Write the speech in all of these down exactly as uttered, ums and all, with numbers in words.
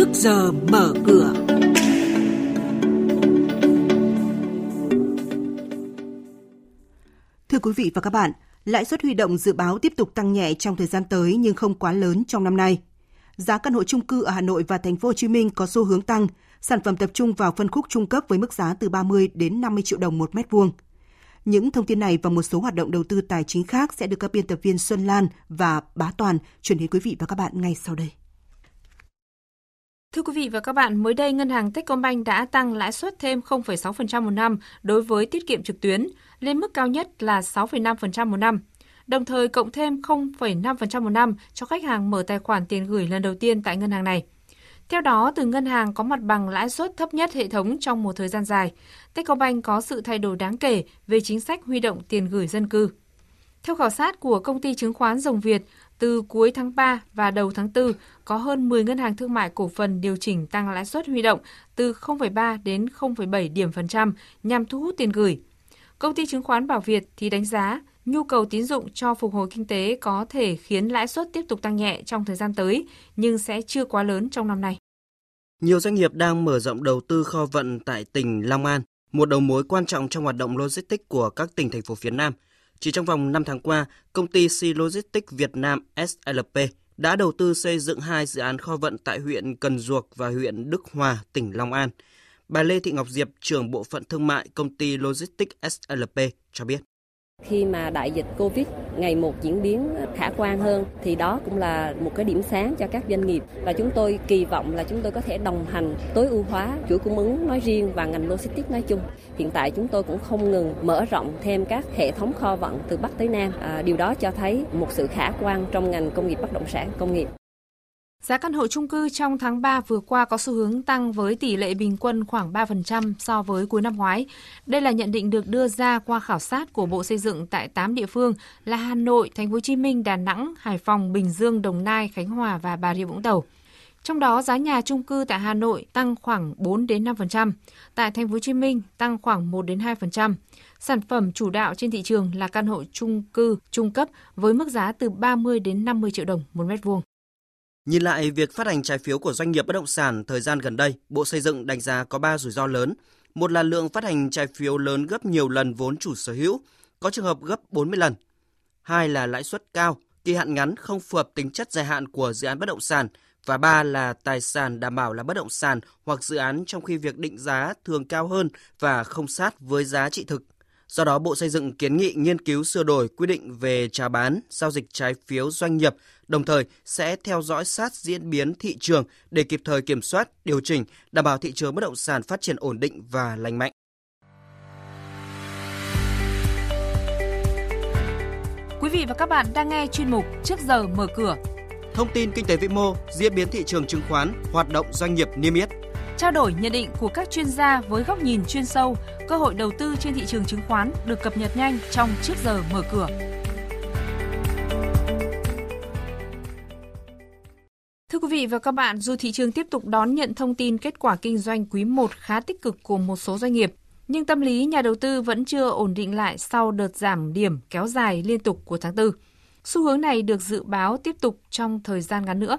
trước giờ mở cửa. Thưa quý vị và các bạn, lãi suất huy động dự báo tiếp tục tăng nhẹ trong thời gian tới nhưng không quá lớn trong năm nay. Giá căn hộ chung cư ở Hà Nội và Thành phố Hồ Chí Minh có xu hướng tăng, sản phẩm tập trung vào phân khúc trung cấp với mức giá từ ba mươi đến năm mươi triệu đồng một mét vuông. Những thông tin này và một số hoạt động đầu tư tài chính khác sẽ được các biên tập viên Xuân Lan và Bá Toàn chuyển đến quý vị và các bạn ngay sau đây. Thưa quý vị và các bạn, mới đây ngân hàng Techcombank đã tăng lãi suất thêm không phẩy sáu phần trăm một năm đối với tiết kiệm trực tuyến, lên mức cao nhất là sáu phẩy năm phần trăm một năm. Đồng thời cộng thêm không phẩy năm phần trăm một năm cho khách hàng mở tài khoản tiền gửi lần đầu tiên tại ngân hàng này. Theo đó, từ ngân hàng có mặt bằng lãi suất thấp nhất hệ thống trong một thời gian dài, Techcombank có sự thay đổi đáng kể về chính sách huy động tiền gửi dân cư. Theo khảo sát của Công ty chứng khoán Rồng Việt, từ cuối tháng ba và đầu tháng tư, có hơn mười ngân hàng thương mại cổ phần điều chỉnh tăng lãi suất huy động từ không phẩy ba đến không phẩy bảy điểm phần trăm nhằm thu hút tiền gửi. Công ty chứng khoán Bảo Việt thì đánh giá nhu cầu tín dụng cho phục hồi kinh tế có thể khiến lãi suất tiếp tục tăng nhẹ trong thời gian tới, nhưng sẽ chưa quá lớn trong năm nay. Nhiều doanh nghiệp đang mở rộng đầu tư kho vận tại tỉnh Long An, một đầu mối quan trọng trong hoạt động logistics của các tỉnh thành phố phía Nam. Chỉ trong vòng năm tháng qua, công ty C-Logistics Việt Nam S L P đã đầu tư xây dựng hai dự án kho vận tại huyện Cần Duộc và huyện Đức Hòa, tỉnh Long An. Bà Lê Thị Ngọc Diệp, trưởng bộ phận thương mại công ty Logistics S L P cho biết. Khi mà đại dịch Covid ngày một diễn biến khả quan hơn thì đó cũng là một cái điểm sáng cho các doanh nghiệp, và chúng tôi kỳ vọng là chúng tôi có thể đồng hành tối ưu hóa chuỗi cung ứng nói riêng và ngành logistics nói chung. Hiện tại chúng tôi cũng không ngừng mở rộng thêm các hệ thống kho vận từ Bắc tới Nam. À, điều đó cho thấy một sự khả quan trong ngành công nghiệp bất động sản công nghiệp. Giá căn hộ chung cư trong tháng ba vừa qua có xu hướng tăng với tỷ lệ bình quân khoảng ba phần trăm so với cuối năm ngoái. Đây là nhận định được đưa ra qua khảo sát của Bộ Xây dựng tại tám địa phương là Hà Nội, Thành phố Hồ Chí Minh, Đà Nẵng, Hải Phòng, Bình Dương, Đồng Nai, Khánh Hòa và Bà Rịa Vũng Tàu. Trong đó, giá nhà chung cư tại Hà Nội tăng khoảng bốn đến năm phần trăm, tại Thành phố Hồ Chí Minh tăng khoảng một đến hai phần trăm. Sản phẩm chủ đạo trên thị trường là căn hộ chung cư trung cấp với mức giá từ ba mươi đến năm mươi triệu đồng một mét vuông. Nhìn lại việc phát hành trái phiếu của doanh nghiệp bất động sản thời gian gần đây, Bộ Xây dựng đánh giá có ba rủi ro lớn. Một là lượng phát hành trái phiếu lớn gấp nhiều lần vốn chủ sở hữu, có trường hợp gấp bốn mươi lần. Hai là lãi suất cao, kỳ hạn ngắn không phù hợp tính chất dài hạn của dự án bất động sản. Và ba là tài sản đảm bảo là bất động sản hoặc dự án trong khi việc định giá thường cao hơn và không sát với giá trị thực. Do đó, Bộ Xây dựng kiến nghị nghiên cứu sửa đổi quy định về chào bán, giao dịch trái phiếu doanh nghiệp, đồng thời sẽ theo dõi sát diễn biến thị trường để kịp thời kiểm soát, điều chỉnh, đảm bảo thị trường bất động sản phát triển ổn định và lành mạnh. Quý vị và các bạn đang nghe chuyên mục Trước giờ mở cửa. Thông tin kinh tế vĩ mô, diễn biến thị trường chứng khoán, hoạt động doanh nghiệp niêm yết. Trao đổi nhận định của các chuyên gia với góc nhìn chuyên sâu, cơ hội đầu tư trên thị trường chứng khoán được cập nhật nhanh trong Trước giờ mở cửa. Thưa quý vị và các bạn, dù thị trường tiếp tục đón nhận thông tin kết quả kinh doanh quý một khá tích cực của một số doanh nghiệp, nhưng tâm lý nhà đầu tư vẫn chưa ổn định lại sau đợt giảm điểm kéo dài liên tục của tháng tư. Xu hướng này được dự báo tiếp tục trong thời gian ngắn nữa.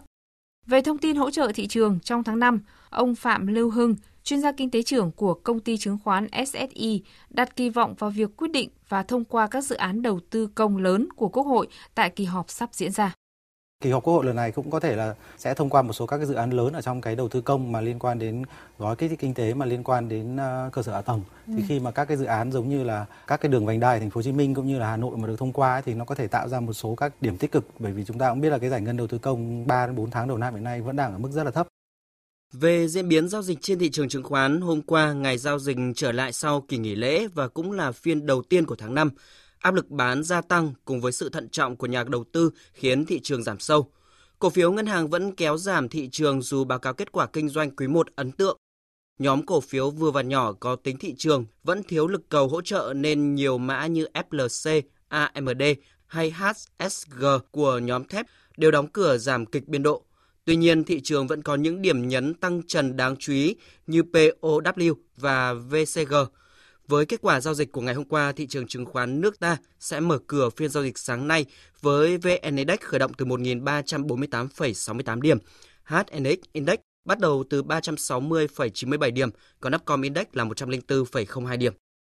Về thông tin hỗ trợ thị trường trong tháng năm, ông Phạm Lưu Hưng, chuyên gia kinh tế trưởng của công ty chứng khoán S S I, đặt kỳ vọng vào việc quyết định và thông qua các dự án đầu tư công lớn của Quốc hội tại kỳ họp sắp diễn ra. Kỳ họp Quốc hội lần này cũng có thể là sẽ thông qua một số các cái dự án lớn ở trong cái đầu tư công mà liên quan đến gói kích thích kinh tế mà liên quan đến uh, cơ sở hạ tầng. Ừ. Thì khi mà các cái dự án giống như là các cái đường vành đai Thành phố Hồ Chí Minh cũng như là Hà Nội mà được thông qua ấy, thì nó có thể tạo ra một số các điểm tích cực, bởi vì chúng ta cũng biết là cái giải ngân đầu tư công ba đến bốn tháng đầu năm hiện nay vẫn đang ở mức rất là thấp. Về diễn biến giao dịch trên thị trường chứng khoán, hôm qua ngày giao dịch trở lại sau kỳ nghỉ lễ và cũng là phiên đầu tiên của tháng năm. Áp lực bán gia tăng cùng với sự thận trọng của nhà đầu tư khiến thị trường giảm sâu. Cổ phiếu ngân hàng vẫn kéo giảm thị trường dù báo cáo kết quả kinh doanh quý một ấn tượng. Nhóm cổ phiếu vừa và nhỏ có tính thị trường vẫn thiếu lực cầu hỗ trợ nên nhiều mã như F L C, A M D hay H S G của nhóm thép đều đóng cửa giảm kịch biên độ. Tuy nhiên, thị trường vẫn có những điểm nhấn tăng trần đáng chú ý như P O W và V C G. Với kết quả giao dịch của ngày hôm qua, thị trường chứng khoán nước ta sẽ mở cửa phiên giao dịch sáng nay với V N Index khởi động từ một nghìn ba trăm bốn mươi tám phẩy sáu mươi tám điểm, H N X Index bắt đầu từ ba trăm sáu mươi phẩy chín mươi bảy điểm, còn Upcom Index là một trăm lẻ bốn phẩy không hai điểm.